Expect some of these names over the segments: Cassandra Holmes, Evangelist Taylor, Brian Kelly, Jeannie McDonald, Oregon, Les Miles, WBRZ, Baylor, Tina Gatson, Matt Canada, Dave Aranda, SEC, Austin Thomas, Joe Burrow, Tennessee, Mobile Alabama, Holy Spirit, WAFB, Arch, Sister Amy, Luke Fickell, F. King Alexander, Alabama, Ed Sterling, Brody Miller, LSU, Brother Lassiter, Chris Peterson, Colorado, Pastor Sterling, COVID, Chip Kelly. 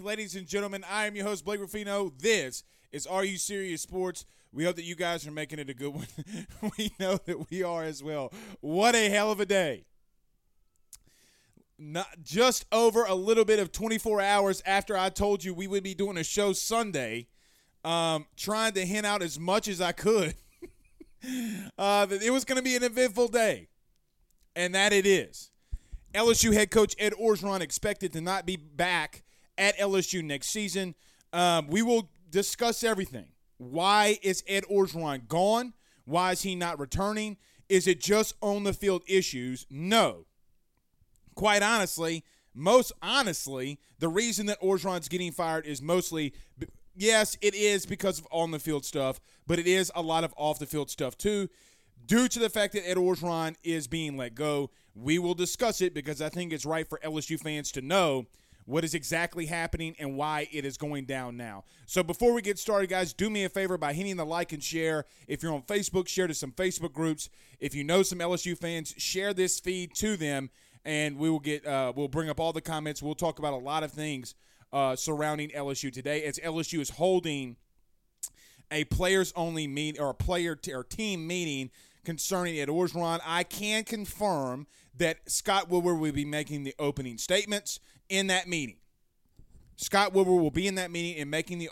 Ladies and gentlemen, I am your host, Blake Ruffino. This is Are You Serious Sports? We hope that you guys are making it a good one. We know that we are as well. What a hell of a day. Not just over a little bit of 24 hours after I told you we would be doing a show Sunday, trying to hint out as much as I could that it was going to be an eventful day, and that it is. LSU head coach Ed Orgeron expected to not be back at LSU next season. We will discuss everything. Why is Ed Orgeron gone? Why is he not returning? Is it just on-the-field issues? No. Quite honestly, the reason that Orgeron's getting fired is mostly, yes, it is because of on-the-field stuff, but it is a lot of off-the-field stuff too. Due to the fact that Ed Orgeron is being let go, we will discuss it because I think it's right for LSU fans to know what is exactly happening and why it is going down now. So before we get started, guys, do me a favor by hitting the like and share. If you're on Facebook, share to some Facebook groups. If you know some LSU fans, share this feed to them, and we will get we'll bring up all the comments. We'll talk about a lot of things surrounding LSU today, as LSU is holding a players-only meet or a player team meeting concerning Ed Orgeron. I can confirm that Scott Woodward will be making the opening statements in that meeting. Scott Woodward will be in that meeting and making the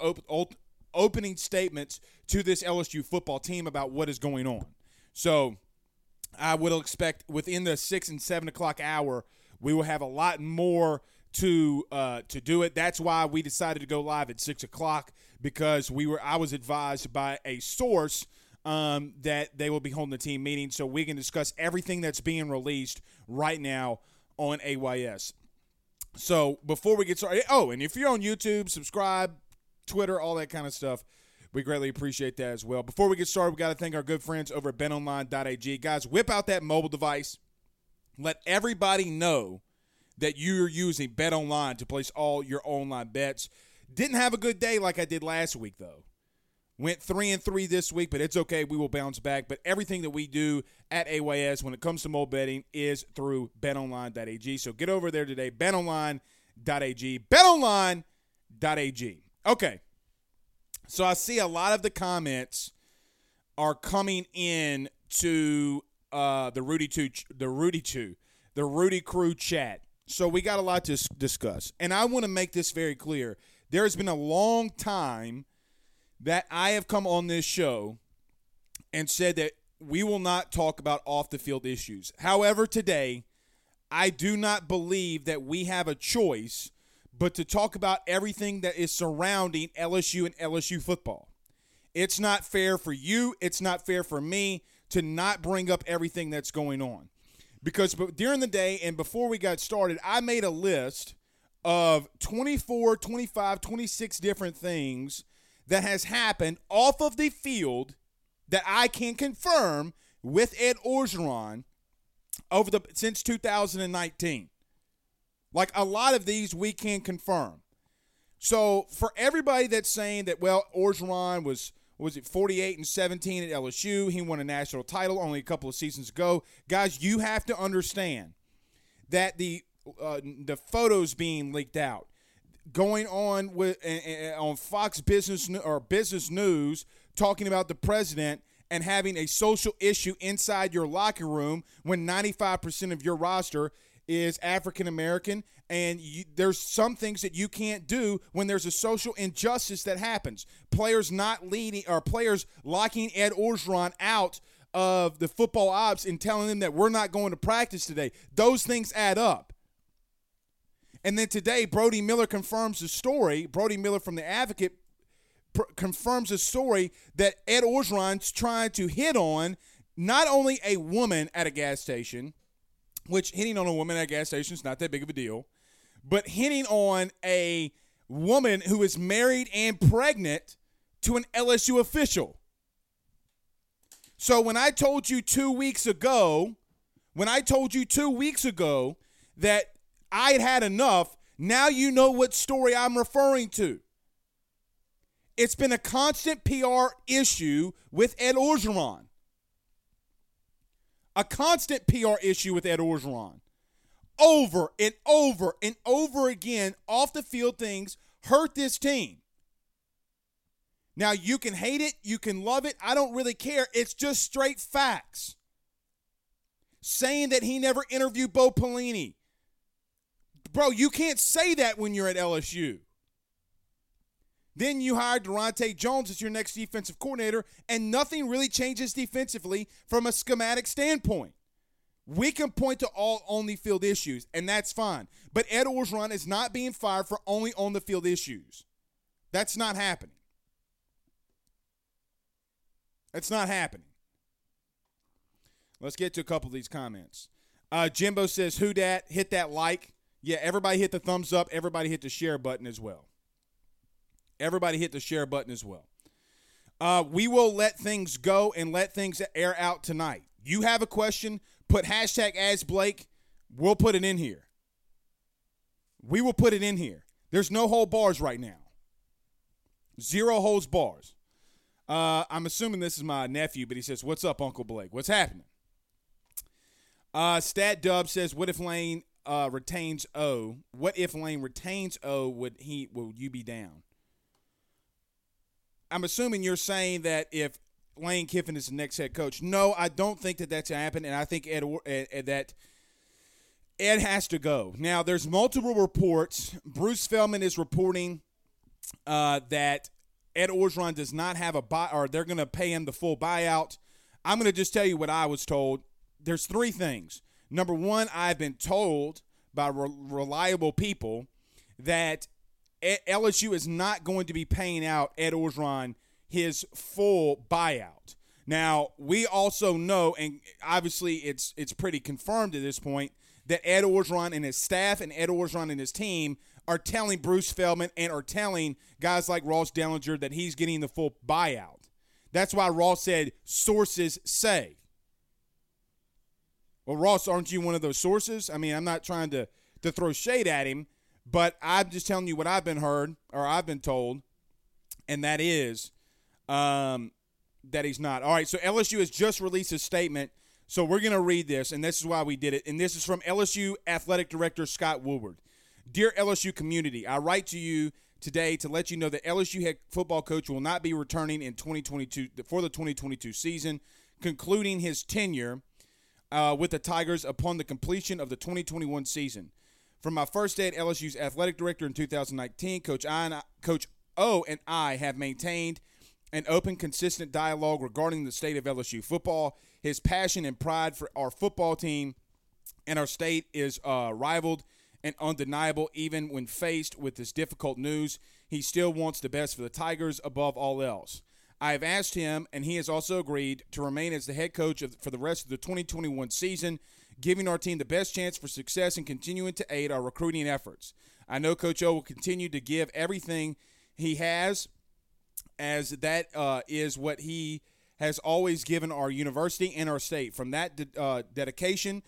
opening statements to this LSU football team about what is going on. So I would expect within the 6 and 7 o'clock hour, we will have a lot more to do it. That's why we decided to go live at 6 o'clock because I was advised by a source that they will be holding the team meeting, so we can discuss everything that's being released right now on AYS. So before we get started, and if you're on YouTube, subscribe, Twitter, all that kind of stuff. We greatly appreciate that as well. Before we get started, we got to thank our good friends over at betonline.ag. Guys, whip out that mobile device. Let everybody know that you're using BetOnline to place all your online bets. Didn't have a good day like I did last week, though. Went 3-3 this week, but it's okay. We will bounce back. But everything that we do at AYS when it comes to mobile betting is through betonline.ag. So get over there today, betonline.ag, betonline.ag. Okay, so I see a lot of the comments are coming in to the Rudy Crew chat. So we got a lot to discuss. And I want to make this very clear. There has been a long time that I have come on this show and said that we will not talk about off-the-field issues. However, today, I do not believe that we have a choice but to talk about everything that is surrounding LSU and LSU football. It's not fair for you. It's not fair for me to not bring up everything that's going on. Because during the day and before we got started, I made a list of 24, 25, 26 different things that has happened off of the field that I can confirm with Ed Orgeron since 2019. Like, a lot of these we can confirm. So for everybody that's saying that, well, Orgeron was 48-17 at LSU? He won a national title only a couple of seasons ago. Guys, you have to understand that the photos being leaked out, going on with on Fox Business or Business News, talking about the president and having a social issue inside your locker room when 95% of your roster is African-American, and there's some things that you can't do when there's a social injustice that happens. Players not leading, or players locking Ed Orgeron out of the football ops and telling them that we're not going to practice today. Those things add up. And then today, Brody Miller confirms the story. Brody Miller from The Advocate confirms the story that Ed Orgeron's trying to hit on not only a woman at a gas station, which hitting on a woman at a gas station is not that big of a deal, but hitting on a woman who is married and pregnant to an LSU official. So when I told you 2 weeks ago, that I had enough, now you know what story I'm referring to. It's been a constant PR issue with Ed Orgeron. A constant PR issue with Ed Orgeron. Over and over and over again, off-the-field things hurt this team. Now, you can hate it. You can love it. I don't really care. It's just straight facts. Saying that he never interviewed Bo Pelini. Bro, you can't say that when you're at LSU. Then you hire Durante Jones as your next defensive coordinator, and nothing really changes defensively from a schematic standpoint. We can point to all on-the-field issues, and that's fine. But Ed Orgeron is not being fired for only on-the-field issues. That's not happening. That's not happening. Let's get to a couple of these comments. Jimbo says, who dat? Hit that like. Yeah, everybody hit the thumbs up. Everybody hit the share button as well. Everybody hit the share button as well. We will let things go and let things air out tonight. You have a question, put hashtag AskBlake. We'll put it in here. We will put it in here. There's no whole bars right now. Zero holds bars. I'm assuming this is my nephew, but he says, what's up, Uncle Blake? What's happening? Stat Dub says, what if Lane retains O? What if Lane retains O, would you be down? I'm assuming you're saying that if Lane Kiffin is the next head coach. No, I don't think that that's happened, and I think Ed has to go. Now, there's multiple reports. Bruce Feldman is reporting that Ed Orgeron does not have a buyout, or they're going to pay him the full buyout. I'm going to just tell you what I was told. There's three things. Number one, I've been told by reliable people that LSU is not going to be paying out Ed Orgeron his full buyout. Now, we also know, and obviously it's pretty confirmed at this point, that Ed Orgeron and his staff and Ed Orgeron and his team are telling Bruce Feldman and are telling guys like Ross Dellinger that he's getting the full buyout. That's why Ross said, sources say. Well, Ross, aren't you one of those sources? I mean, I'm not trying to throw shade at him, but I'm just telling you what I've been heard, or I've been told, and that is that he's not. All right, so LSU has just released a statement, so we're going to read this, and this is why we did it. And this is from LSU Athletic Director Scott Woodward. Dear LSU community, I write to you today to let you know that LSU head football coach will not be returning in 2022 for the 2022 season, concluding his tenure with the Tigers upon the completion of the 2021 season. From my first day at LSU's athletic director in 2019, Coach O and I have maintained an open, consistent dialogue regarding the state of LSU football. His passion and pride for our football team and our state is rivaled and undeniable. Even when faced with this difficult news, he still wants the best for the Tigers above all else. I have asked him, and he has also agreed, to remain as the head coach for the rest of the 2021 season, giving our team the best chance for success and continuing to aid our recruiting efforts. I know Coach O will continue to give everything he has, as that is what he has always given our university and our state. From that dedication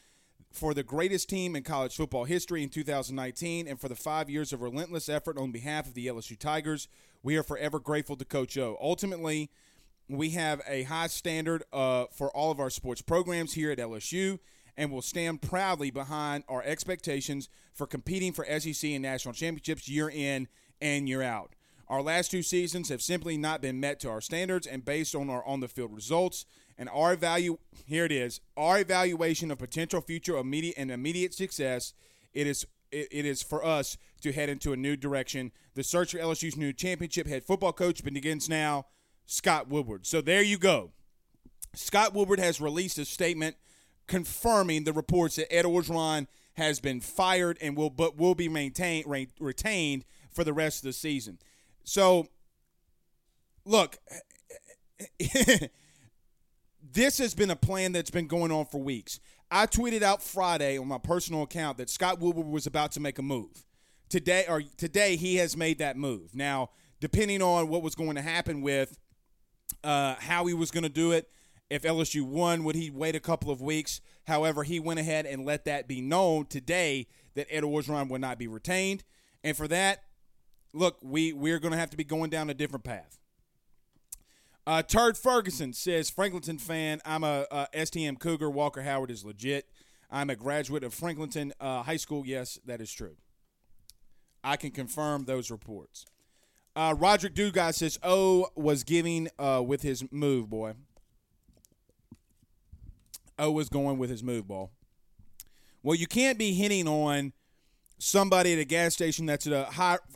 for the greatest team in college football history in 2019 and for the 5 years of relentless effort on behalf of the LSU Tigers, we are forever grateful to Coach O. Ultimately, we have a high standard for all of our sports programs here at LSU and will stand proudly behind our expectations for competing for SEC and national championships year in and year out. Our last two seasons have simply not been met to our standards, and based on our on-the-field results and our evaluation of potential future immediate success, it is for us to head into a new direction. The search for LSU's new championship head football coach begins now. Scott Woodward. So there you go. Scott Woodward has released a statement confirming the reports that Ed Orgeron has been fired and will be retained for the rest of the season. So, look, this has been a plan that's been going on for weeks. I tweeted out Friday on my personal account that Scott Woodward was about to make a move. Today he has made that move. Now, depending on what was going to happen with how he was going to do it, if LSU won, would he wait a couple of weeks? However, he went ahead and let that be known today that Ed Orgeron would not be retained. And for that, look, we're going to have to be going down a different path. Turd Ferguson says, Franklinton fan, I'm a STM Cougar. Walker Howard is legit. I'm a graduate of Franklinton High School. Yes, that is true. I can confirm those reports. Roderick Dugas says, O was giving with his move, boy. O was going with his move, ball. Well, you can't be hitting on somebody at a gas station that's a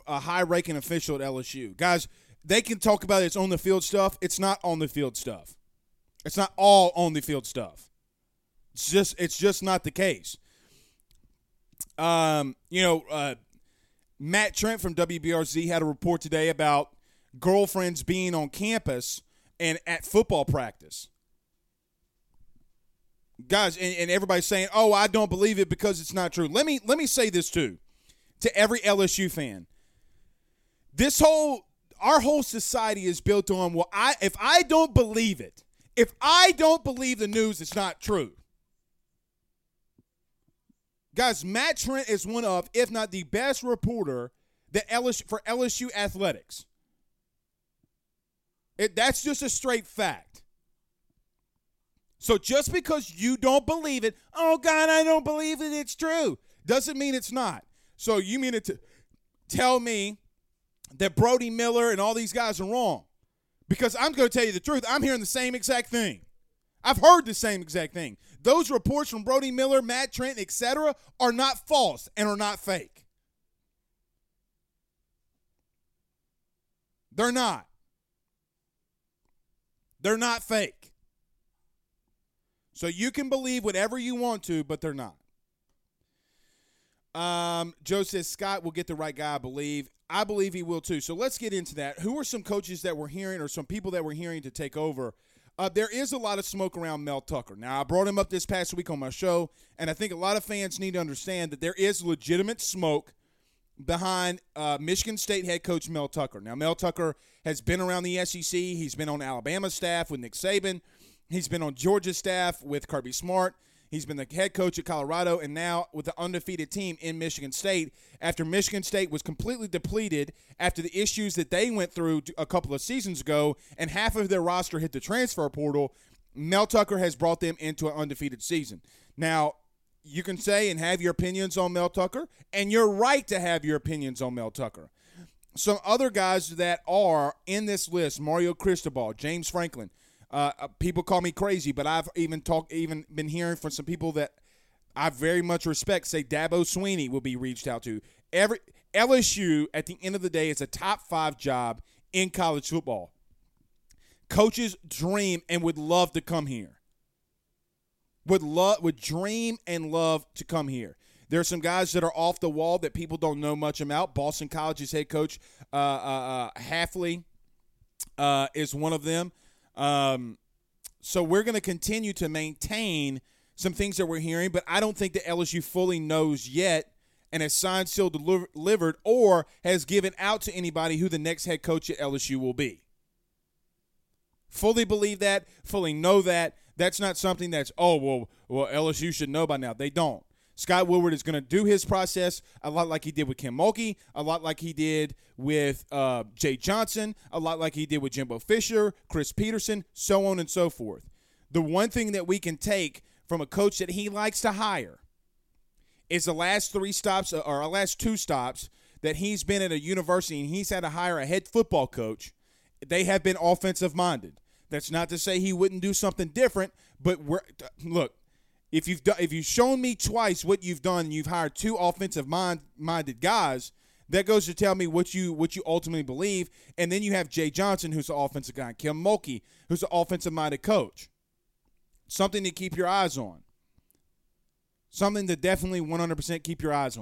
high-ranking official at LSU. Guys, they can talk about it's on-the-field stuff. It's not on-the-field stuff. It's not all on-the-field stuff. It's just not the case. Matt Trent from WBRZ had a report today about girlfriends being on campus and at football practice. Guys, and everybody's saying, oh, I don't believe it because it's not true. Let me say this, too, to every LSU fan. Our whole society is built on, well, if I don't believe it, if I don't believe the news, it's not true. Guys, Matt Trent is one of, if not the best reporter for LSU athletics. That's just a straight fact. So just because you don't believe it, oh, God, I don't believe it, it's true, doesn't mean it's not. So you mean it to tell me that Brody Miller and all these guys are wrong? Because I'm going to tell you the truth. I'm hearing the same exact thing. I've heard the same exact thing. Those reports from Brody Miller, Matt Trent, et cetera, are not false and are not fake. They're not. They're not fake. So you can believe whatever you want to, but they're not. Joe says Scott will get the right guy, I believe. I believe he will too. So let's get into that. Who are some coaches that we're hearing or some people that we're hearing to take over? There is a lot of smoke around Mel Tucker. Now, I brought him up this past week on my show, and I think a lot of fans need to understand that there is legitimate smoke behind Michigan State head coach Mel Tucker. Now, Mel Tucker has been around the SEC. He's been on Alabama's staff with Nick Saban. He's been on Georgia's staff with Kirby Smart. He's been the head coach at Colorado and now with the undefeated team in Michigan State after Michigan State was completely depleted after the issues that they went through a couple of seasons ago and half of their roster hit the transfer portal. Mel Tucker has brought them into an undefeated season. Now, you can say and have your opinions on Mel Tucker, and you're right to have your opinions on Mel Tucker. Some other guys that are in this list, Mario Cristobal, James Franklin. People call me crazy, but I've even been hearing from some people that I very much respect, say, Dabo Swinney will be reached out to. LSU, at the end of the day, is a top-5 job in college football. Coaches dream and would love to come here. Would dream and love to come here. There are some guys that are off the wall that people don't know much about. Boston College's head coach, Halfley, is one of them. So we're going to continue to maintain some things that we're hearing, but I don't think that LSU fully knows yet and has signed, sealed, delivered, or has given out to anybody who the next head coach at LSU will be. Fully believe that, fully know that. That's not something that's, LSU should know by now. They don't. Scott Woodward is going to do his process a lot like he did with Kim Mulkey, a lot like he did with Jay Johnson, a lot like he did with Jimbo Fisher, Chris Peterson, so on and so forth. The one thing that we can take from a coach that he likes to hire is the last 3 stops or the last 2 stops that he's been at a university and he's had to hire a head football coach. They have been offensive-minded. That's not to say he wouldn't do something different, but look, if you've shown me twice what you've done, you've hired 2 offensive-minded guys, that goes to tell me what you ultimately believe, and then you have Jay Johnson, who's an offensive guy, Kim Mulkey, who's an offensive-minded coach. Something to keep your eyes on. Something to definitely 100% keep your eyes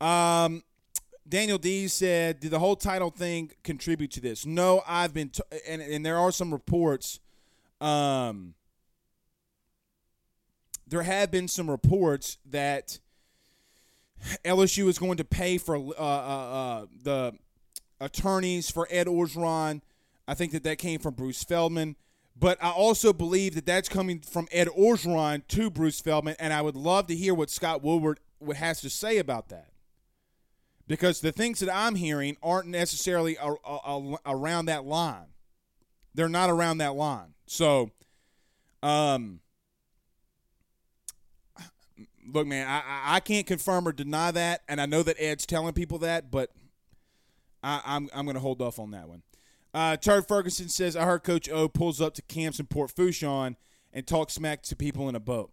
on. Daniel D said, did the whole title thing contribute to this? No, I've been and there are some reports. There have been some reports that LSU is going to pay for the attorneys for Ed Orgeron. I think that came from Bruce Feldman. But I also believe that that's coming from Ed Orgeron to Bruce Feldman, and I would love to hear what Scott Woodward has to say about that. Because the things that I'm hearing aren't necessarily around that line. They're not around that line. So, look, man, I can't confirm or deny that, and I know that Ed's telling people that, but I'm going to hold off on that one. Turd Ferguson says, I heard Coach O pulls up to camps in Port Fouchon and talks smack to people in a boat.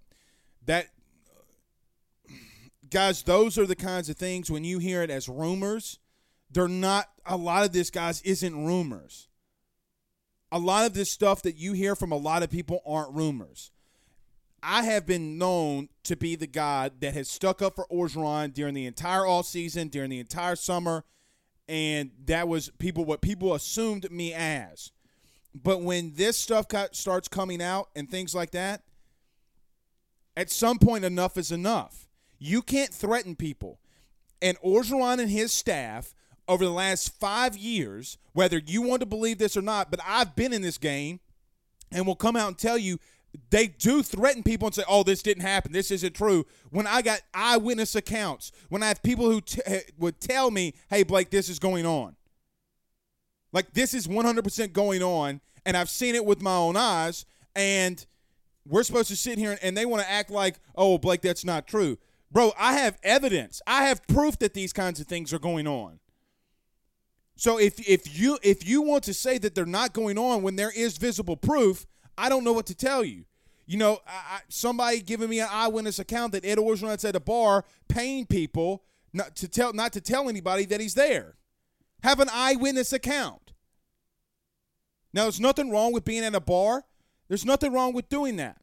Guys, those are the kinds of things when you hear it as rumors, they're not, a lot of this, guys, isn't rumors. A lot of this stuff that you hear from a lot of people aren't rumors. I have been known to be the guy that has stuck up for Orgeron during the entire offseason, during the entire summer, and that was what people assumed me as. But when this stuff starts coming out and things like that, at some point enough is enough. You can't threaten people. And Orgeron and his staff over the last 5 years, whether you want to believe this or not, but I've been in this game and will come out and tell you they do threaten people and say, oh, this didn't happen, this isn't true. When I got eyewitness accounts, when I have people who would tell me, hey, Blake, this is going on. Like, this is 100% going on, and I've seen it with my own eyes, and we're supposed to sit here and they want to act like, oh, Blake, that's not true. Bro, I have evidence. I have proof that these kinds of things are going on. So if you want to say that they're not going on when there is visible proof, I don't know what to tell you. You know, somebody giving me an eyewitness account that Ed Orgeron's at a bar paying people not to tell anybody that he's there. Have an eyewitness account. Now, there's nothing wrong with being at a bar. There's nothing wrong with doing that.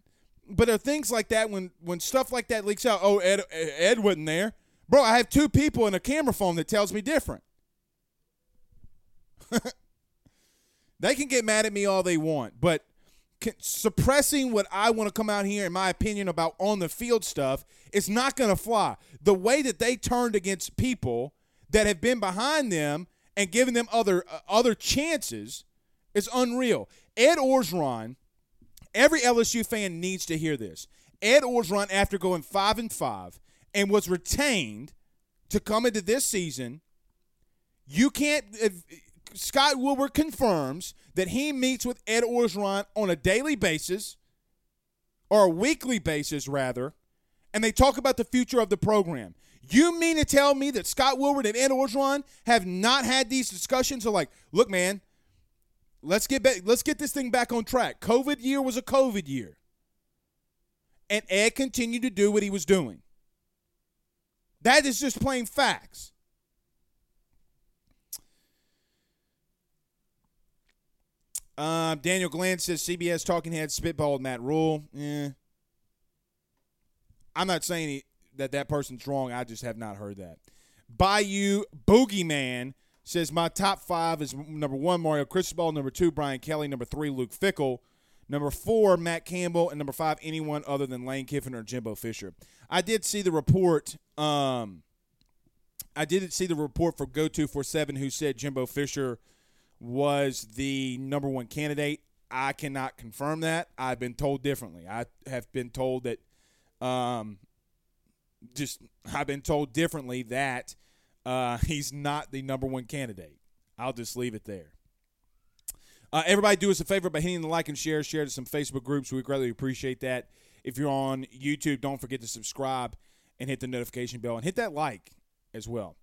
But there are things like that when stuff like that leaks out. Oh, Ed wasn't there. Bro, I have 2 people and a camera phone that tells me different. They can get mad at me all they want, but suppressing what I want to come out here, in my opinion, about on-the-field stuff is not going to fly. The way that they turned against people that have been behind them and given them other chances is unreal. Ed Orgeron, every LSU fan needs to hear this. Ed Orgeron, after going 5-5 and was retained to come into this season, you can't Scott Woodward confirms that he meets with Ed Orgeron on a daily basis, or a weekly basis, rather, and they talk about the future of the program. You mean to tell me that Scott Woodward and Ed Orgeron have not had these discussions? They're like, look, man, let's get this thing back on track. COVID year was a COVID year. and Ed continued to do what he was doing. That is just plain facts. Daniel Glenn says CBS Talking Head spitballed Matt Rule. I'm not saying that person's wrong. I just have not heard that. Bayou Boogeyman says my top five is number one, Mario Cristobal, number two, Brian Kelly, number three, Luke Fickell, number four, Matt Campbell, and number five, anyone other than Lane Kiffin or Jimbo Fisher. I did see the report. I did see the report for Go247 who said Jimbo Fisher was the number one candidate. I cannot confirm that. I've been told differently. I have been told that I've been told differently that he's not the number one candidate. I'll just leave it there. Everybody do us a favor by hitting the like and share. Share to some Facebook groups. We greatly appreciate that. If you're on YouTube, don't forget to subscribe and hit the notification bell and hit that like as well.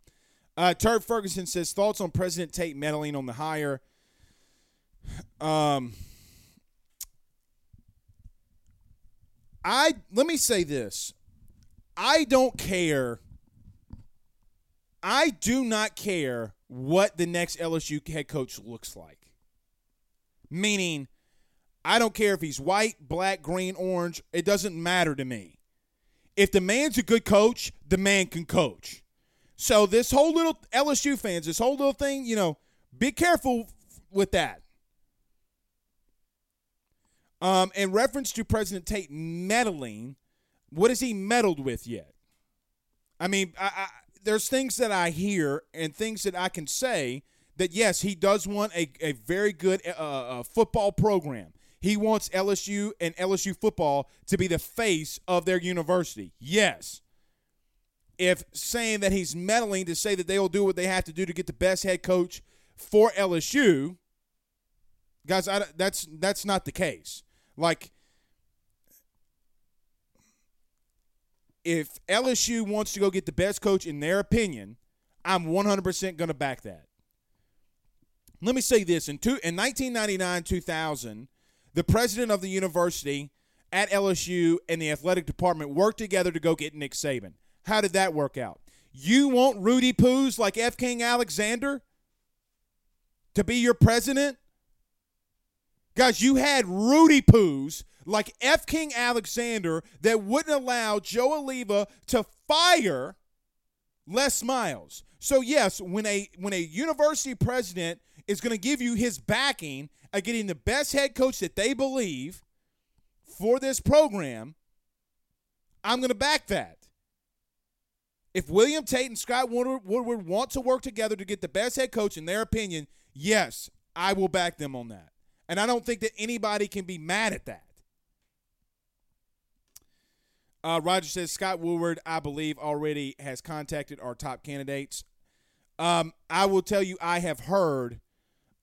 Turd Ferguson says, thoughts on President Tate meddling on the hire? Let me say this. I don't care. I do not care what the next LSU head coach looks like. Meaning, I don't care if he's white, black, green, orange. It doesn't matter to me. If the man's a good coach, the man can coach. So this whole little LSU fans, this whole little thing, you know, be careful with that. In reference to President Tate meddling, what has he meddled with yet? I mean, there's things that I hear and things that I can say that, yes, he does want a very good football program. He wants LSU and LSU football to be the face of their university. Yes. If saying that he's meddling to say that they will do what they have to do to get the best head coach for LSU, guys, that's not the case. Like, if LSU wants to go get the best coach in their opinion, I'm 100% going to back that. Let me say this. In 1999-2000, the president of the university at LSU and the athletic department worked together to go get Nick Saban. How did that work out? You want Rudy Poos like F. King Alexander to be your president? Guys, you had Rudy Poos like F. King Alexander that wouldn't allow Joe Oliva to fire Les Miles. So, yes, when a university president is going to give you his backing at getting the best head coach that they believe for this program, I'm going to back that. If William Tate and Scott Woodward want to work together to get the best head coach in their opinion, yes, I will back them on that. And I don't think that anybody can be mad at that. Roger says, Scott Woodward, I believe, already has contacted our top candidates. I will tell you I have heard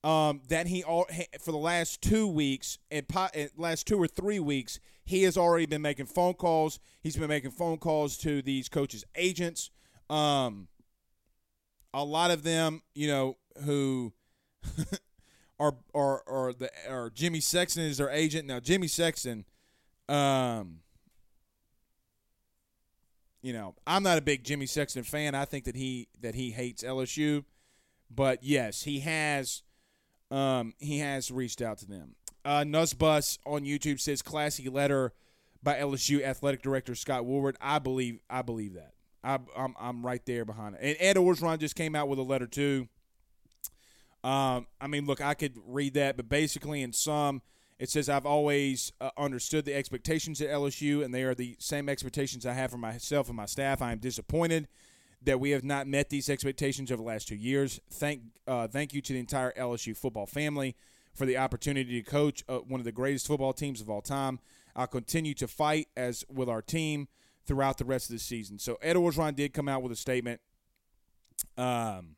that for the last 2 weeks, and last 2 or 3 weeks, he has already been making phone calls. He's been making phone calls to these coaches' agents. A lot of them, you know, who are Jimmy Sexton is their agent. Now, Jimmy Sexton, you know, I'm not a big Jimmy Sexton fan. I think that he hates LSU. But, yes, he has reached out to them. Nuzbus on YouTube says classy letter by LSU athletic director Scott Woodward. I believe that. I'm right there behind it. And Ed Orgeron just came out with a letter too. I mean, look, I could read that, but basically in sum, it says I've always understood the expectations at LSU, and they are the same expectations I have for myself and my staff. I am disappointed that we have not met these expectations over the last 2 years. Thank you to the entire LSU football family for the opportunity to coach one of the greatest football teams of all time. I'll continue to fight as with our team throughout the rest of the season. So Ed Orgeron did come out with a statement. And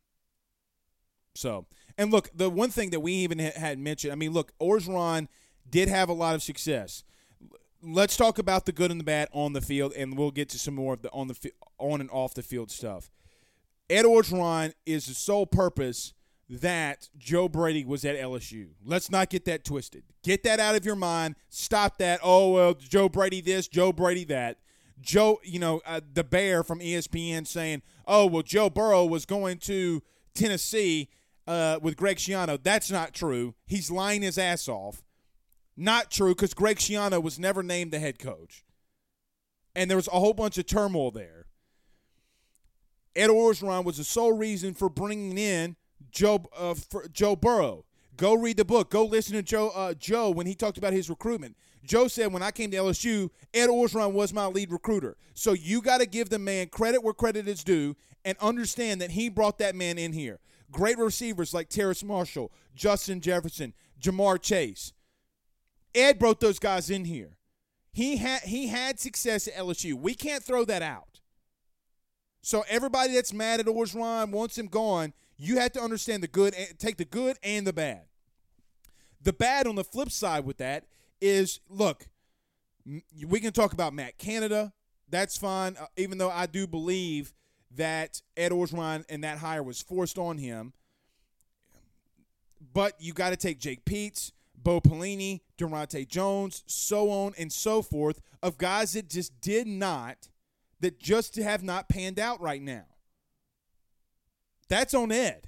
look, the one thing that we even had mentioned, I mean, look, Orgeron did have a lot of success. Let's talk about the good and the bad on the field, and we'll get to some more of the on and off the field stuff. Ed Orgeron is the sole purpose that Joe Brady was at LSU. Let's not get that twisted. Get that out of your mind. Stop that. Oh, well, Joe Brady this, Joe Brady that. Joe, the Bear from ESPN saying, oh, well, Joe Burrow was going to Tennessee with Greg Schiano. That's not true. He's lying his ass off. Not true, because Greg Schiano was never named the head coach. And there was a whole bunch of turmoil there. Ed Orgeron was the sole reason for bringing in Joe Burrow. Go read the book. Go listen to Joe when he talked about his recruitment. Joe said, when I came to LSU, Ed Orgeron was my lead recruiter. So you got to give the man credit where credit is due and understand that he brought that man in here. Great receivers like Terrace Marshall, Justin Jefferson, Jamar Chase. Ed brought those guys in here. He had success at LSU. We can't throw that out. So everybody that's mad at Orgeron wants him gone. You have to understand the good, and take the good and the bad. The bad on the flip side with that is, look, we can talk about Matt Canada. That's fine, even though I do believe that Ed Orgeron and that hire was forced on him. But you got to take Jake Peets, Bo Pelini, Durante Jones, so on and so forth, of guys that just have not panned out right now. That's on Ed.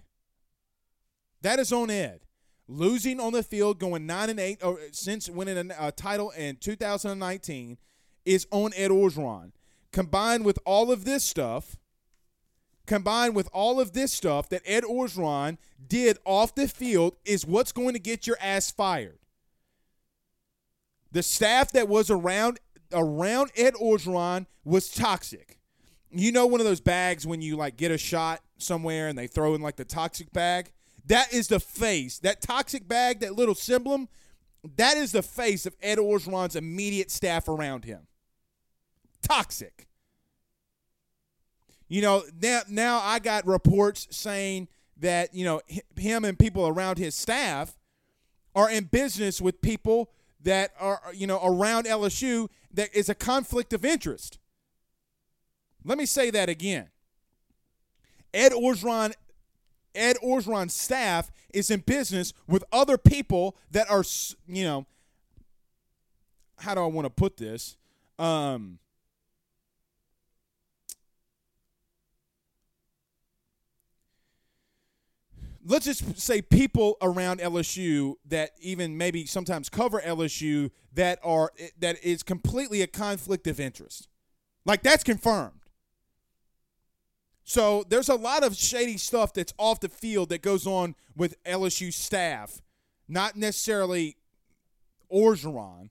That is on Ed. Losing on the field, going 9-8 since winning a title in 2019 is on Ed Orgeron. Combined with all of this stuff that Ed Orgeron did off the field is what's going to get your ass fired. The staff that was around Ed Orgeron was toxic. You know, one of those bags when you like get a shot somewhere and they throw in like the toxic bag? That is the face. That toxic bag, that little emblem, that is the face of Ed Orgeron's immediate staff around him. Toxic. Now I got reports saying that, him and people around his staff are in business with people that are, around LSU that is a conflict of interest. Let me say that again. Ed Orgeron's staff is in business with other people that are, how do I want to put this? Let's just say people around LSU that even maybe sometimes cover LSU that is completely a conflict of interest. Like, that's confirmed. So there's a lot of shady stuff that's off the field that goes on with LSU staff, not necessarily Orgeron.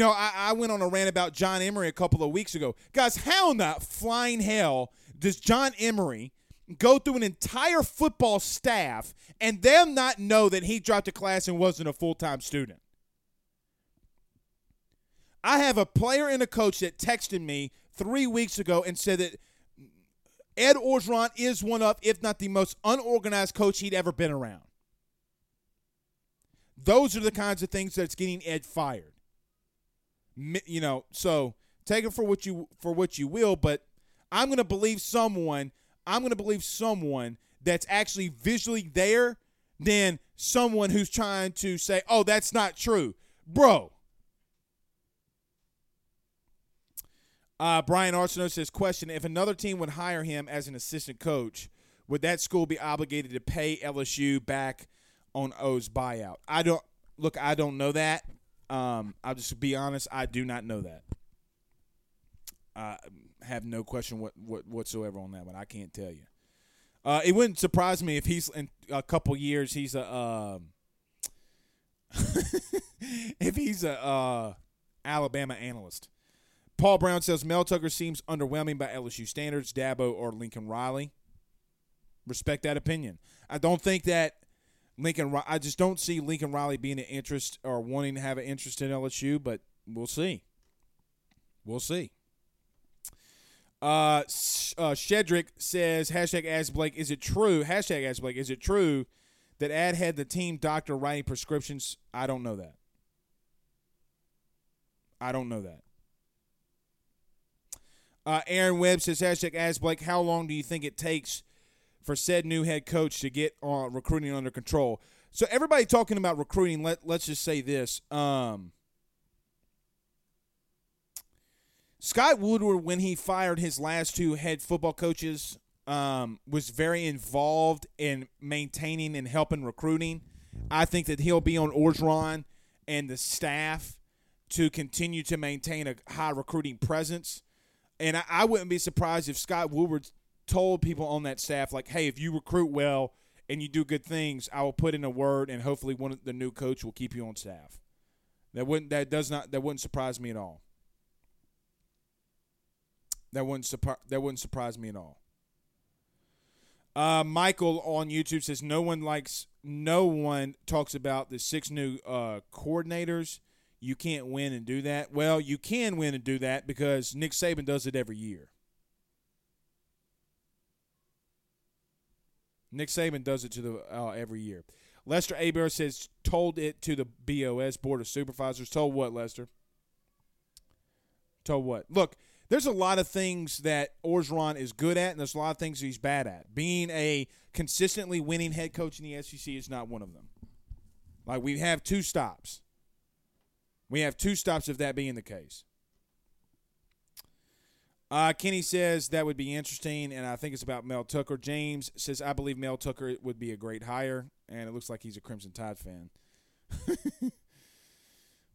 I went on a rant about John Emery a couple of weeks ago. Guys, how in the flying hell does John Emery go through an entire football staff and them not know that he dropped a class and wasn't a full-time student? I have a player and a coach that texted me 3 weeks ago and said that Ed Orgeron is one of, if not the most unorganized coach he'd ever been around. Those are the kinds of things that's getting Ed fired. So take it for what you will, but I'm going to believe someone. I'm going to believe someone that's actually visually there than someone who's trying to say, oh, that's not true. Bro. Brian Arsenault says, question, if another team would hire him as an assistant coach, would that school be obligated to pay LSU back on O's buyout? I don't know that. I'll just be honest. I do not know that. I have no question whatsoever on that one. I can't tell you. It wouldn't surprise me if he's in a couple years, he's a if he's a Alabama analyst. Paul Brown says, Mel Tucker seems underwhelming by LSU standards, Dabo or Lincoln Riley. Respect that opinion. I don't think that I just don't see Lincoln Riley being an interest or wanting to have an interest in LSU, but we'll see. We'll see. Shedrick says, #AskBlake, is it true that Ad had the team doctor writing prescriptions? I don't know that. Aaron Webb says, #AskBlake, how long do you think it takes for said new head coach to get recruiting under control. So everybody talking about recruiting, let's just say this. Scott Woodward, when he fired his last two head football coaches, was very involved in maintaining and helping recruiting. I think that he'll be on Orgeron and the staff to continue to maintain a high recruiting presence. And I wouldn't be surprised if Scott Woodward told people on that staff, like, hey, if you recruit well and you do good things, I will put in a word, and hopefully one of the new coach will keep you on staff. That wouldn't surprise me at all. That wouldn't surprise me at all. Michael on YouTube says no one talks about the 6 new coordinators. You can't win and do that. Well, you can win and do that because Nick Saban does it every year. Nick Saban does it to the every year. Lester Abear says told it to the BOS, Board of Supervisors. Told what, Lester? Told what? Look, there's a lot of things that Orgeron is good at, and there's a lot of things he's bad at. Being a consistently winning head coach in the SEC is not one of them. Like, we have 2 stops. We have 2 stops of that being the case. Kenny says that would be interesting, and I think it's about Mel Tucker. James says, I believe Mel Tucker would be a great hire, and it looks like he's a Crimson Tide fan.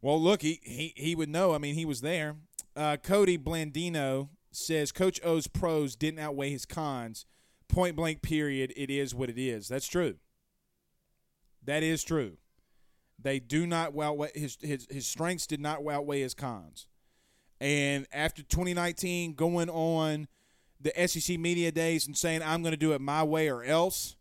Well, look, he would know. I mean, he was there. Cody Blandino says, Coach O's pros didn't outweigh his cons. Point blank period, it is what it is. That's true. That is true. They do not outweigh his strengths did not outweigh his cons. And after 2019, going on the SEC media days and saying, I'm going to do it my way or else.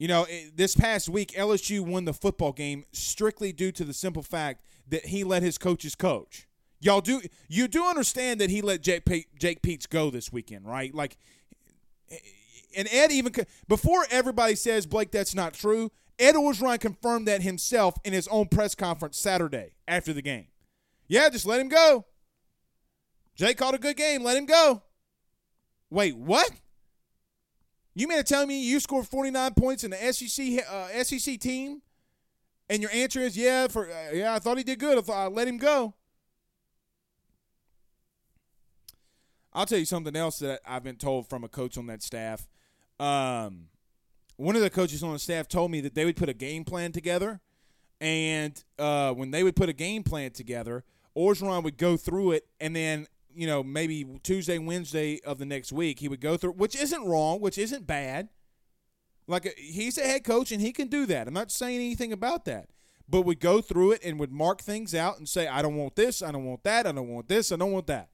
You know, this past week, LSU won the football game strictly due to the simple fact that he let his coaches coach. Y'all do understand that he let Jake Peets go this weekend, right? Like, and Ed even, before everybody says, Blake, that's not true, Ed Orgeron confirmed that himself in his own press conference Saturday after the game. Yeah, just let him go. Jake called a good game. Let him go. Wait, what? You mean to tell me you scored 49 points in the SEC team, and your answer is, I thought he did good. I let him go. I'll tell you something else that I've been told from a coach on that staff. One of the coaches on the staff told me that they would put a game plan together, and when they would put a game plan together, Orgeron would go through it, and then, you know, maybe Tuesday, Wednesday of the next week, he would go through, which isn't wrong, which isn't bad. Like, he's a head coach, and he can do that. I'm not saying anything about that. But would go through it and would mark things out and say, I don't want this, I don't want that, I don't want this, I don't want that.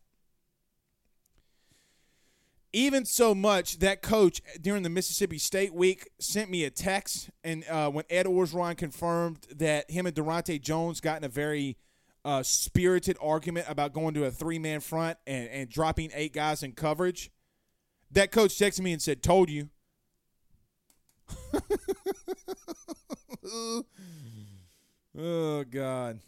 Even so much, that coach during the Mississippi State week sent me a text, and when Ed Orgeron confirmed that him and Durante Jones got in a very spirited argument about going to a 3-man front and dropping 8 guys in coverage, that coach texted me and said, told you. Oh, God.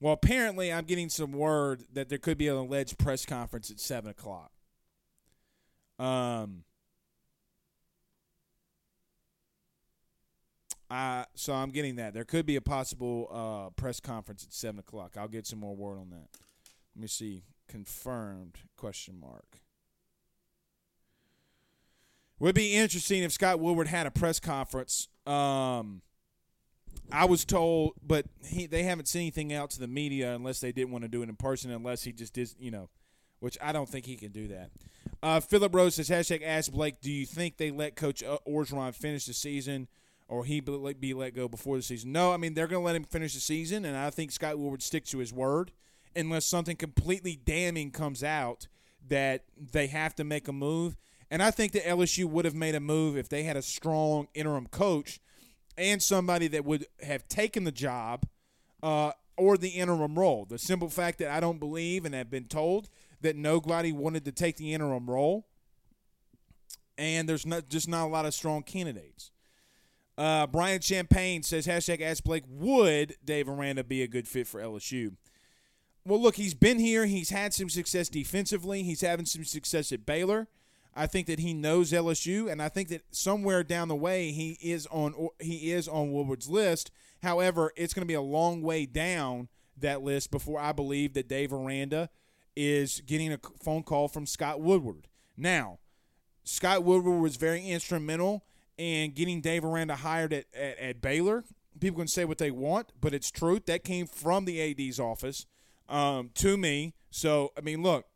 Well, apparently I'm getting some word that there could be an alleged press conference at 7 o'clock. So I'm getting that. There could be a possible press conference at 7 o'clock. I'll get some more word on that. Let me see. Confirmed, question mark. Would be interesting if Scott Woodward had a press conference. I was told, but they haven't sent anything out to the media unless they didn't want to do it in person, unless he just did, you know, which I don't think he can do that. Philip Rose says, #AskBlake, do you think they let Coach Orgeron finish the season or he be let go before the season? No, I mean, they're going to let him finish the season, and I think Scott Woodward sticks to his word unless something completely damning comes out that they have to make a move. And I think that LSU would have made a move if they had a strong interim coach and somebody that would have taken the job or the interim role. The simple fact that I don't believe and have been told that nobody wanted to take the interim role, and there's not a lot of strong candidates. Brian Champagne says, #AskBlake, would Dave Aranda be a good fit for LSU? Well, look, he's been here. He's had some success defensively. He's having some success at Baylor. I think that he knows LSU, and I think that somewhere down the way he is on Woodward's list. However, it's going to be a long way down that list before I believe that Dave Aranda is getting a phone call from Scott Woodward. Now, Scott Woodward was very instrumental in getting Dave Aranda hired at Baylor. People can say what they want, but it's truth. That came from the AD's office to me. So, I mean, look,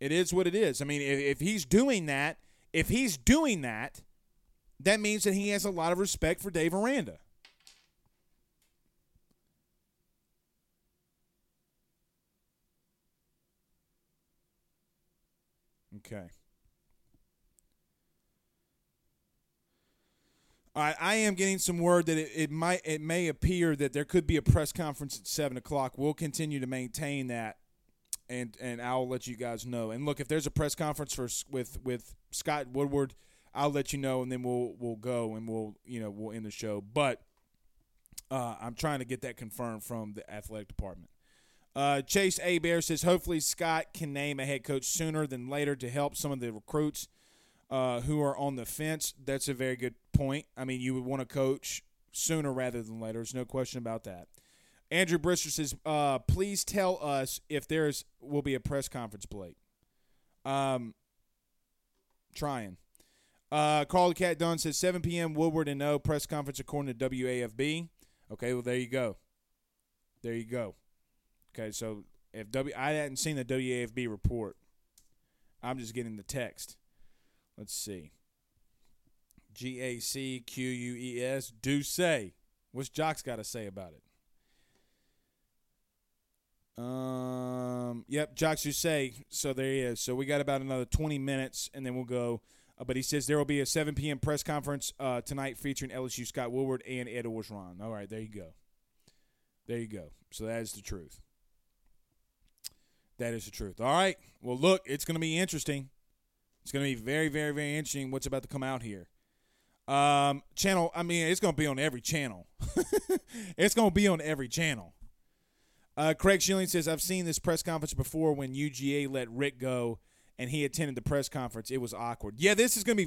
it is what it is. I mean, if he's doing that, that means that he has a lot of respect for Dave Aranda. Okay. All right, I am getting some word that it may appear that there could be a press conference at 7 o'clock. We'll continue to maintain that, and I'll let you guys know. And, look, if there's a press conference with Scott Woodward, I'll let you know, and then we'll go and we'll end the show. But I'm trying to get that confirmed from the athletic department. Chase A. Bear says, hopefully Scott can name a head coach sooner than later to help some of the recruits who are on the fence. That's a very good point. I mean, you would want to coach sooner rather than later. There's no question about that. Andrew Brister says, please tell us if there will be a press conference, Blake. Trying. Carl the Cat Dunn says, 7 p.m. Woodward and O press conference according to WAFB. Okay, well, there you go. There you go. Okay, so if I hadn't seen the WAFB report. I'm just getting the text. Let's see. GACQUES, do say. What's Jock's got to say about it? Yep, Jock's do say. So there he is. So we got about another 20 minutes, and then we'll go. But he says there will be a 7 p.m. press conference tonight featuring LSU Scott Woodward and Ed Orgeron. All right, there you go. There you go. So that is the truth. That is the truth. All right. Well, look, it's going to be interesting. It's going to be very, very, very interesting what's about to come out here. It's going to be on every channel. It's going to be on every channel. Craig Schilling says, I've seen this press conference before when UGA let Rick go and he attended the press conference. It was awkward. Yeah, this is going to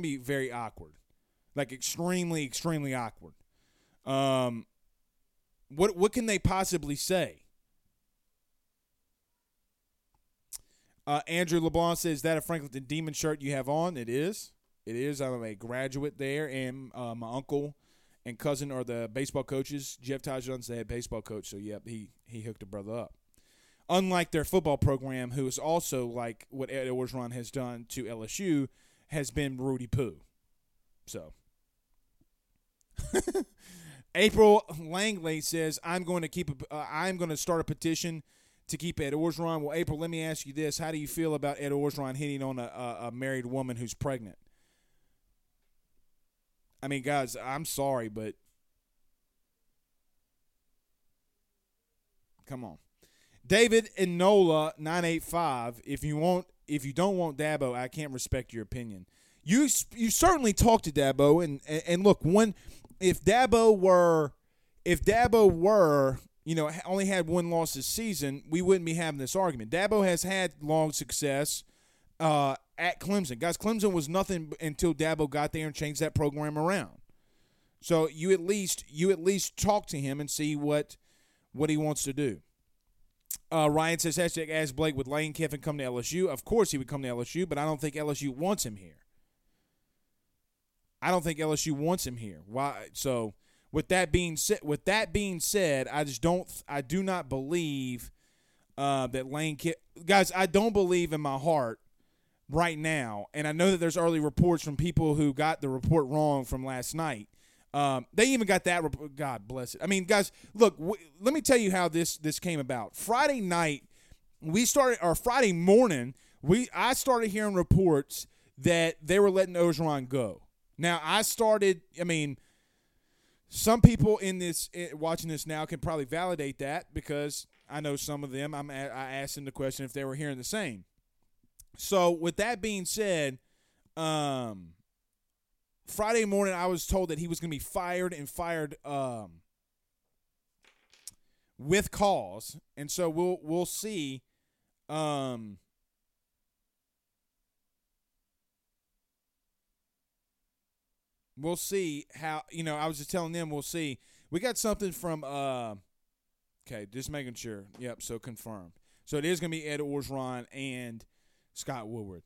be very awkward. Like extremely, extremely awkward. What can they possibly say? Andrew LeBlanc says, is that a Franklin Demon shirt you have on? It is. It is. I'm a graduate there, and my uncle and cousin are the baseball coaches. Jeff Tajon's the head baseball coach, so, yep, he hooked a brother up. Unlike their football program, who is also like what Ed Orgeron has done to LSU, has been Rudy Poo. So. April Langley says, I'm going to start a petition to keep Ed Orgeron. Well, April, let me ask you this. How do you feel about Ed Orgeron hitting on a married woman who's pregnant? I mean, guys, I'm sorry, but come on. David Enola 985, if you don't want Dabo, I can't respect your opinion. You certainly talked to Dabo, and look, if Dabo were only had one loss this season, we wouldn't be having this argument. Dabo has had long success at Clemson. Guys, Clemson was nothing until Dabo got there and changed that program around. So you at least talk to him and see what he wants to do. Ryan says, hashtag ask Blake, would Lane Kiffin come to LSU? Of course he would come to LSU, but I don't think LSU wants him here. Why? So With that being said, I do not believe that Lane Kiffin. Guys, I don't believe in my heart right now, and I know that there's early reports from people who got the report wrong from last night. They even got that report. God bless it. I mean, guys, look, let me tell you how this came about. Friday morning, I started hearing reports that they were letting Orgeron go. Now, some people watching this now can probably validate that because I know some of them. I asked them the question if they were hearing the same. So with that being said, Friday morning I was told that he was going to be fired with cause, and so we'll see. We'll see how, you know, I was just telling them we'll see. We got something from, okay, just making sure. Yep, so confirmed. So it is going to be Ed Orgeron and Scott Woodward.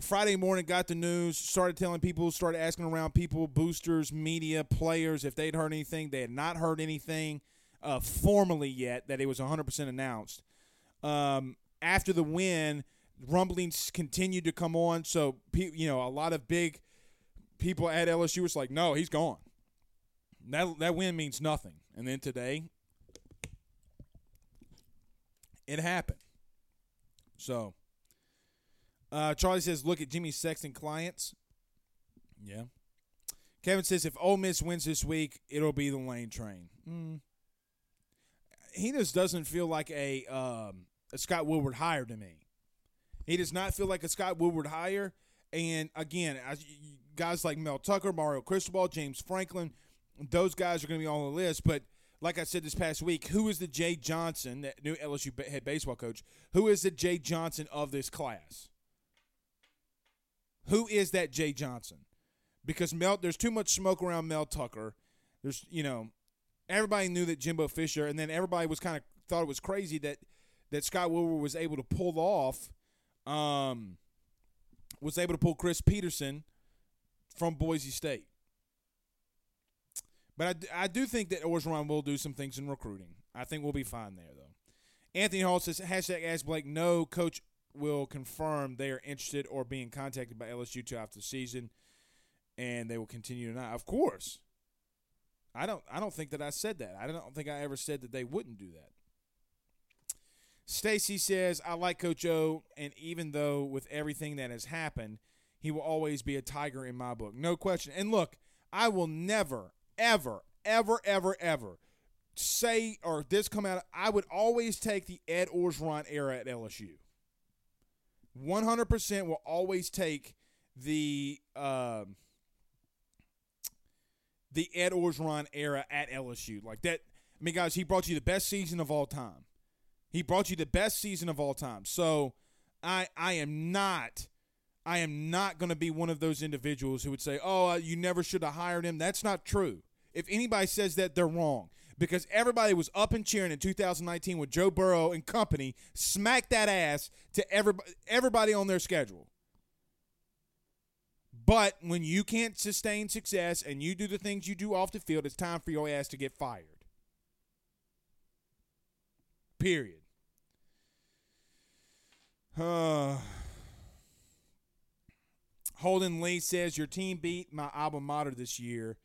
Friday morning, got the news, started telling people, started asking around people, boosters, media, players, if they'd heard anything. They had not heard anything formally yet that it was 100% announced. After the win, rumblings continued to come on. So, you know, a lot of big people at LSU was like, no, he's gone. That win means nothing. And then today, it happened. So, Charlie says, look at Jimmy Sexton clients. Yeah. Kevin says, if Ole Miss wins this week, it'll be the Lane train. He just doesn't feel like a Scott Woodward hire to me. He does not feel like a Scott Woodward hire. And, again, guys like Mel Tucker, Mario Cristobal, James Franklin, those guys are going to be on the list. But, like I said this past week, who is the Jay Johnson, that new LSU head baseball coach, who is the Jay Johnson of this class? Who is that Jay Johnson? Because there's too much smoke around Mel Tucker. There's, you know, everybody knew that Jimbo Fisher, and then everybody was kind of thought it was crazy that Scott Woodward was able to pull off, was able to pull Chris Peterson from Boise State. But I do think that Orgeron will do some things in recruiting. I think we'll be fine there, though. Anthony Hall says, #AskBlake, no coach will confirm they are interested or being contacted by LSU after the season, and they will continue tonight. Of course. I don't think that I said that. I don't think I ever said that they wouldn't do that. Stacy says, I like Coach O, and even though with everything that has happened, he will always be a tiger in my book. No question. And look, I will never, ever, ever, ever, ever say or this come out. I would always take the Ed Orgeron era at LSU. 100% will always take the Ed Orgeron era at LSU. Like that, I mean, guys, he brought you the best season of all time. He brought you the best season of all time. So I am not going to be one of those individuals who would say, oh, you never should have hired him. That's not true. If anybody says that, they're wrong. Because everybody was up and cheering in 2019 with Joe Burrow and company smacked that ass to everybody on their schedule. But when you can't sustain success and you do the things you do off the field, it's time for your ass to get fired. Period. Holden Lee says, your team beat my alma mater this year.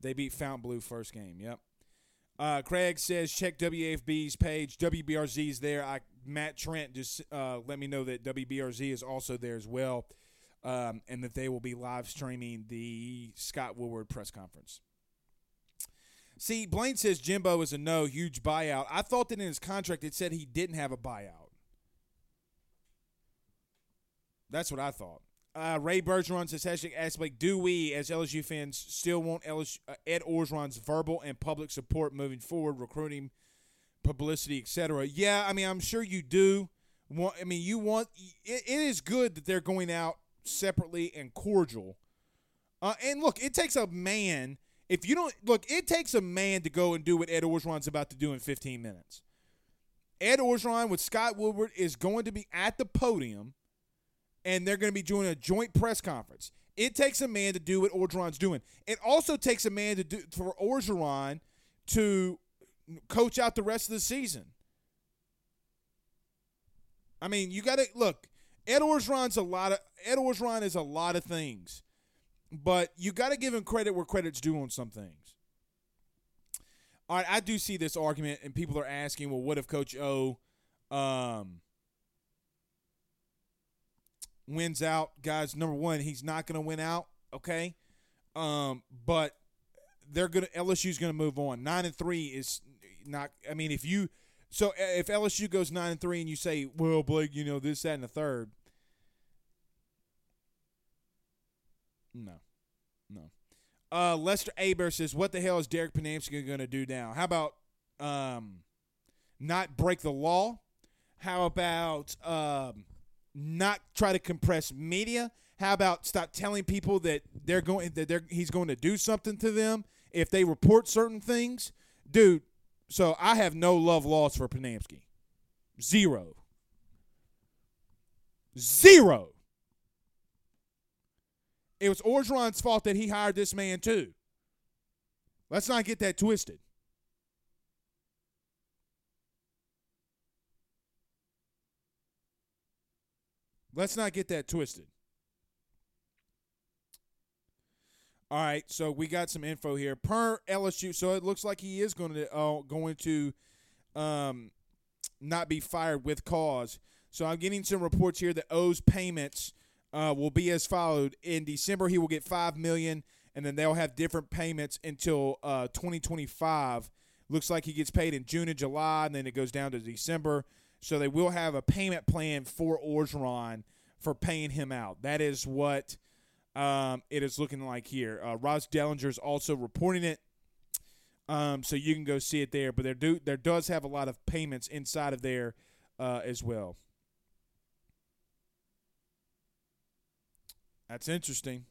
They beat Fountain Blue first game. Yep. Craig says, check WAFB's page. WBRZ is there. Matt Trent just let me know that WBRZ is also there as well, and that they will be live streaming the Scott Woodward press conference. See, Blaine says Jimbo is a no, huge buyout. I thought that in his contract it said he didn't have a buyout. That's what I thought. Ray Bergeron says, #AskBlake, do we, as LSU fans, still want Ed Orgeron's verbal and public support moving forward, recruiting, publicity, etc.? Yeah, I mean, I'm sure you do. It is good that they're going out separately and cordial. And look, it takes a man. It takes a man to go and do what Ed Orgeron's about to do in 15 minutes. Ed Orgeron with Scott Woodward is going to be at the podium, and they're going to be doing a joint press conference. It takes a man to do what Orgeron's doing. It also takes a man for Orgeron to coach out the rest of the season. I mean, you got to look. Ed Orgeron is a lot of things. But you got to give him credit where credit's due on some things. All right, I do see this argument, and people are asking, well, what if Coach O wins out? Guys, number one, he's not going to win out, okay? But LSU's going to move on. 9-3 is not – I mean, if LSU goes 9-3 and you say, well, Blake, you know, this, that, and the third, No. Lester Aber says, what the hell is Derek Ponamsky going to do now? How about not break the law? How about not try to compress media? How about stop telling people that he's going to do something to them if they report certain things? Dude, so I have no love lost for Ponamsky. Zero. It was Orgeron's fault that he hired this man too. Let's not get that twisted. Let's not get that twisted. All right, so we got some info here. Per LSU, so it looks like he is going to not be fired with cause. So I'm getting some reports here that O's payments will be as followed. In December, he will get $5 million, and then they'll have different payments until 2025. Looks like he gets paid in June and July, and then it goes down to December. So they will have a payment plan for Orgeron for paying him out. That is what it is looking like here. Ross Dellinger is also reporting it, so you can go see it there. But there does have a lot of payments inside of there as well. That's interesting.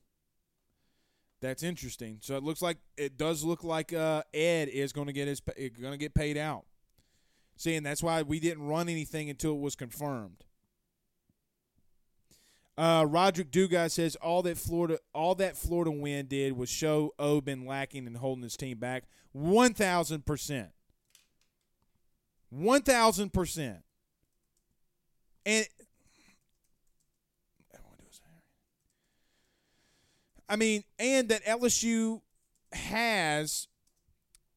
So it does look like Ed is going to get paid out. See, and that's why we didn't run anything until it was confirmed. Roderick Dugas says all that Florida win did was show O been lacking and holding his team back. 1,000%. 1,000%. And I mean, and that LSU has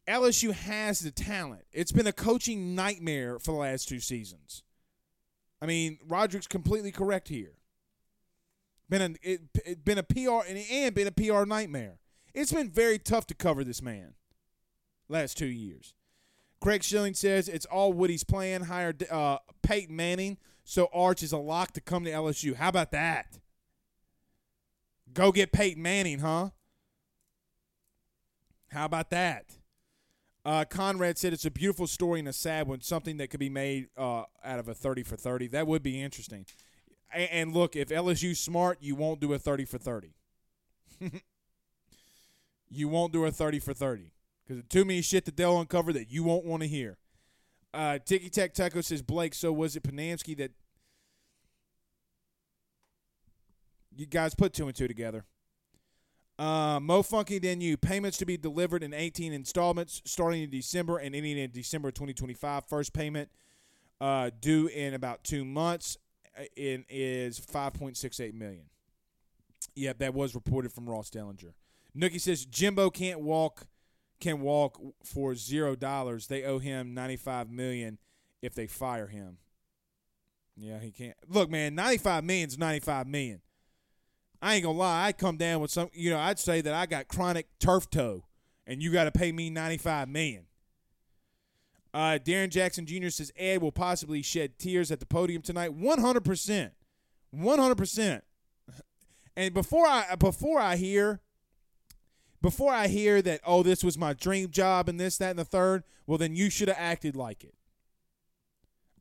the talent. It's been a coaching nightmare for the last two seasons. I mean, Roderick's completely correct here. Been a PR nightmare. It's been very tough to cover this man last 2 years. Craig Schilling says it's all Woody's plan. Hired Peyton Manning, so Arch is a lock to come to LSU. How about that? Go get Peyton Manning, huh? How about that? Conrad said it's a beautiful story and a sad one, something that could be made out of a 30 for 30. That would be interesting. And look, if LSU's smart, you won't do a 30 for 30. You won't do a 30 for 30 because too many shit that they'll uncover that you won't want to hear. Tiki Tech Taco says, Blake, so was it Ponamsky that you guys put 2 and 2 together? Mo Funky Then You, payments to be delivered in 18 installments starting in December and ending in December 2025. First payment due in about 2 months. It is $5.68 million. Yep, that was reported from Ross Dellinger. Nookie says Jimbo can walk for $0. They owe him $95 million if they fire him. Yeah, he can't. Look, man, $95 million is $95 million. I ain't going to lie, I'd come down with some, you know, I'd say that I got chronic turf toe, and you got to pay me $95 million. Darren Jackson Jr. says Ed will possibly shed tears at the podium tonight. 100%. 100%. And before I hear that, oh, this was my dream job and this, that, and the third, well, then you should have acted like it.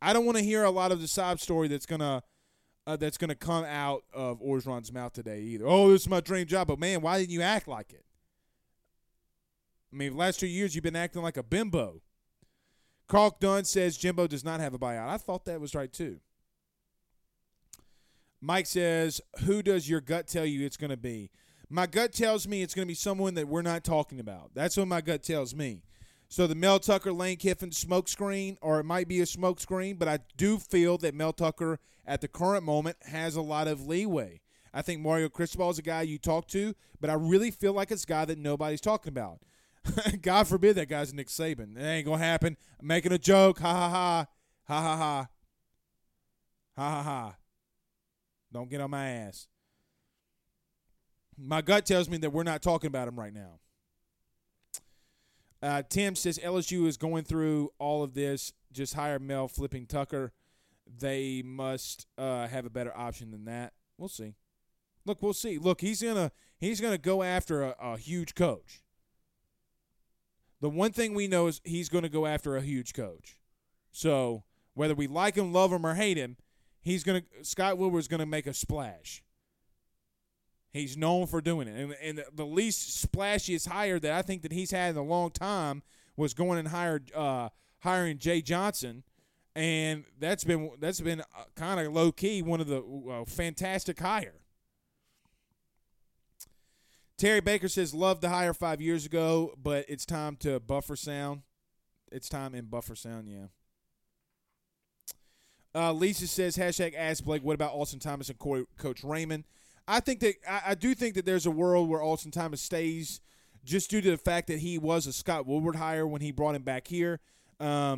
I don't want to hear a lot of the sob story that's going to come out of Orgeron's mouth today either. Oh, this is my dream job, but, man, why didn't you act like it? I mean, the last 2 years you've been acting like a bimbo. Carl Dunn says Jimbo does not have a buyout. I thought that was right too. Mike says, who does your gut tell you it's going to be? My gut tells me it's going to be someone that we're not talking about. That's what my gut tells me. So the Mel Tucker, Lane Kiffin smokescreen, or it might be a smokescreen, but I do feel that Mel Tucker at the current moment has a lot of leeway. I think Mario Cristobal is a guy you talk to, but I really feel like it's a guy that nobody's talking about. God forbid that guy's Nick Saban. It ain't going to happen. I'm making a joke. Ha, ha, ha. Ha, ha, ha. Ha, ha, ha. Don't get on my ass. My gut tells me that we're not talking about him right now. Tim says LSU is going through all of this. Just hire Mel flipping Tucker. They must have a better option than that. We'll see. Look, we'll see. Look, he's gonna go after a huge coach. The one thing we know is he's going to go after a huge coach. So whether we like him, love him, or hate him, he's going to. Scott Woodward's going to make a splash. He's known for doing it, and the least splashiest hire that I think that he's had in a long time was going and hiring Jay Johnson, and that's been kind of low key one of the fantastic hire. Terry Baker says, loved the hire 5 years ago, but it's time to buffer sound. It's time in buffer sound, yeah. Lisa says, # ask Blake, what about Austin Thomas and Coach Raymond? I think that I do think that there's a world where Austin Thomas stays just due to the fact that he was a Scott Woodward hire when he brought him back here. And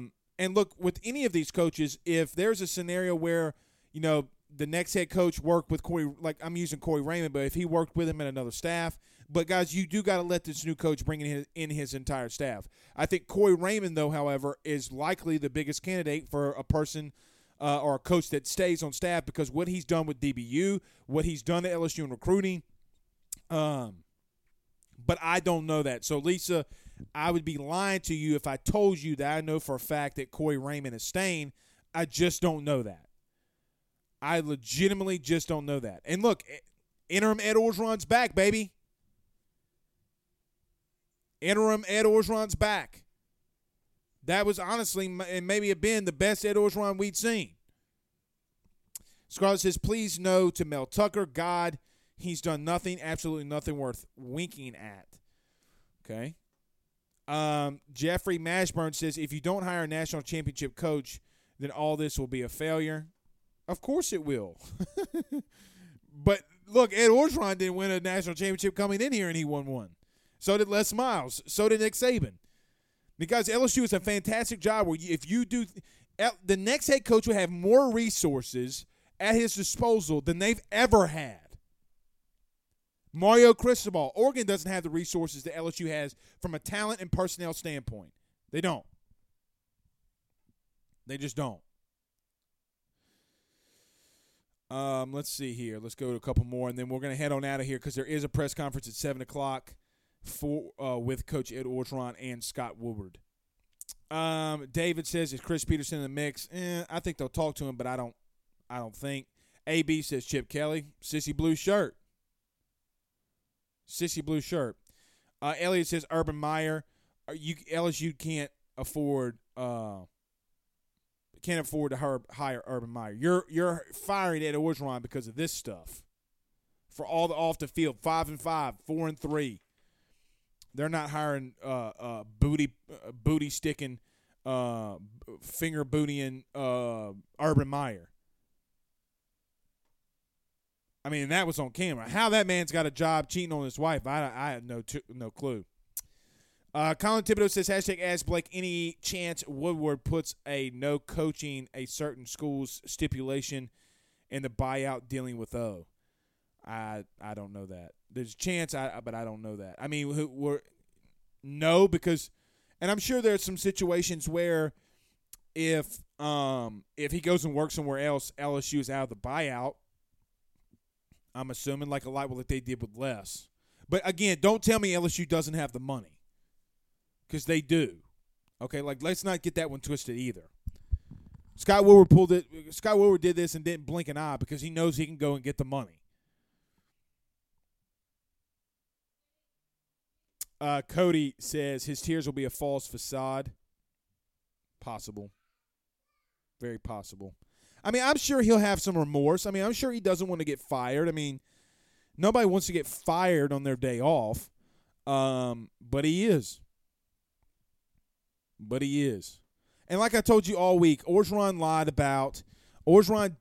look, with any of these coaches, if there's a scenario where, you know, the next head coach worked with Corey, like I'm using Corey Raymond, but if he worked with him in another staff. But, guys, you do got to let this new coach bring in his entire staff. I think Corey Raymond, though, however, is likely the biggest candidate for a person or a coach that stays on staff because what he's done with DBU, what he's done at LSU in recruiting. But I don't know that. So, Lisa, I would be lying to you if I told you that I know for a fact that Corey Raymond is staying. I just don't know that. I legitimately just don't know that. And look, interim Ed Orgeron's back, baby. Interim Ed Orgeron's back. That was honestly, and maybe it been the best Ed Orgeron we'd seen. Scarlett says, please no to Mel Tucker. God, he's done nothing, absolutely nothing worth winking at. Okay. Jeffrey Mashburn says, if you don't hire a national championship coach, then all this will be a failure. Of course it will. But, look, Ed Orgeron didn't win a national championship coming in here, and he won one. So did Les Miles. So did Nick Saban. Because LSU is a fantastic job where if you do – the next head coach will have more resources at his disposal than they've ever had. Mario Cristobal. Oregon doesn't have the resources that LSU has from a talent and personnel standpoint. They don't. They just don't. Let's see here. Let's go to a couple more, and then we're going to head on out of here because there is a press conference at 7 o'clock for with Coach Ed Orgeron and Scott Woodward. David says, is Chris Peterson in the mix? I think they'll talk to him, but I don't think. AB says, Chip Kelly, sissy blue shirt. Sissy blue shirt. Elliot says, Urban Meyer. LSU can't afford to hire Urban Meyer. You're firing Ed Orgeron because of this stuff. For all the off the field, 5-5, 4-3. They're not hiring booty sticking, finger bootying Urban Meyer. I mean, that was on camera. How that man's got a job cheating on his wife, I have no clue. Colin Thibodeau says, # ask Blake, any chance Woodward puts a no coaching a certain school's stipulation in the buyout dealing with O? I don't know that. There's a chance, but I don't know that. I mean, no, because – and I'm sure there's some situations where if he goes and works somewhere else, LSU is out of the buyout, I'm assuming, like a lot what they did with Les. But, again, don't tell me LSU doesn't have the money. Because they do. Okay, like let's not get that one twisted either. Scott Woodward pulled it. Scott Woodward did this and didn't blink an eye because he knows he can go and get the money. Cody says his tears will be a false facade. Possible. Very possible. I mean, I'm sure he'll have some remorse. I mean, I'm sure he doesn't want to get fired. I mean, nobody wants to get fired on their day off. But he is. But he is. And like I told you all week, Orgeron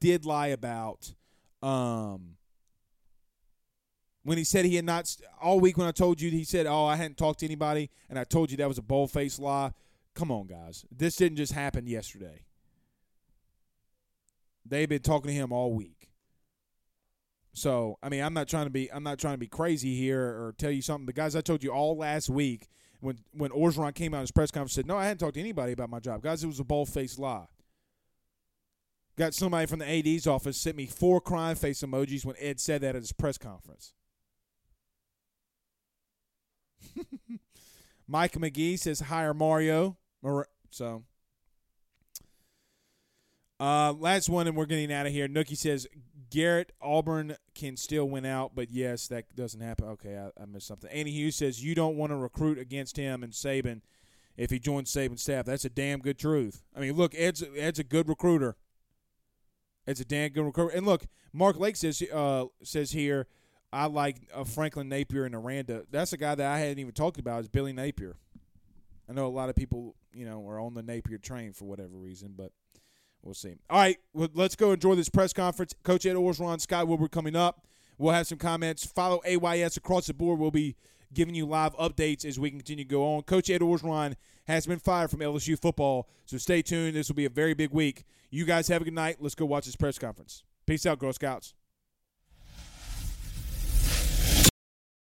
did lie about when he said he had not – all week when I told you, he said, oh, I hadn't talked to anybody, and I told you that was a bold-faced lie. Come on, guys. This didn't just happen yesterday. They've been talking to him all week. So, I mean, I'm not trying to be crazy here or tell you something. But, guys, I told you all last week – When Orgeron came out in his press conference and said, no, I hadn't talked to anybody about my job. Guys, it was a bald-faced lie. Got somebody from the AD's office sent me 4 crying face emojis when Ed said that at his press conference. Mike McGee says hire Mario. So, last one, and we're getting out of here. Nookie says Garrett Auburn can still win out, but yes, that doesn't happen. Okay, I missed something. Andy Hughes says you don't want to recruit against him and Saban if he joins Saban's staff. That's a damn good truth. I mean, look, Ed's a good recruiter. It's a damn good recruiter. And look, Mark Lake says here, I like Franklin Napier and Aranda. That's a guy that I hadn't even talked about is Billy Napier. I know a lot of people, you know, are on the Napier train for whatever reason, but we'll see. All right, well, let's go enjoy this press conference. Coach Ed Orgeron, Scott Woodward coming up. We'll have some comments. Follow AYS across the board. We'll be giving you live updates as we continue to go on. Coach Ed Orgeron has been fired from LSU football, so stay tuned. This will be a very big week. You guys have a good night. Let's go watch this press conference. Peace out, Girl Scouts.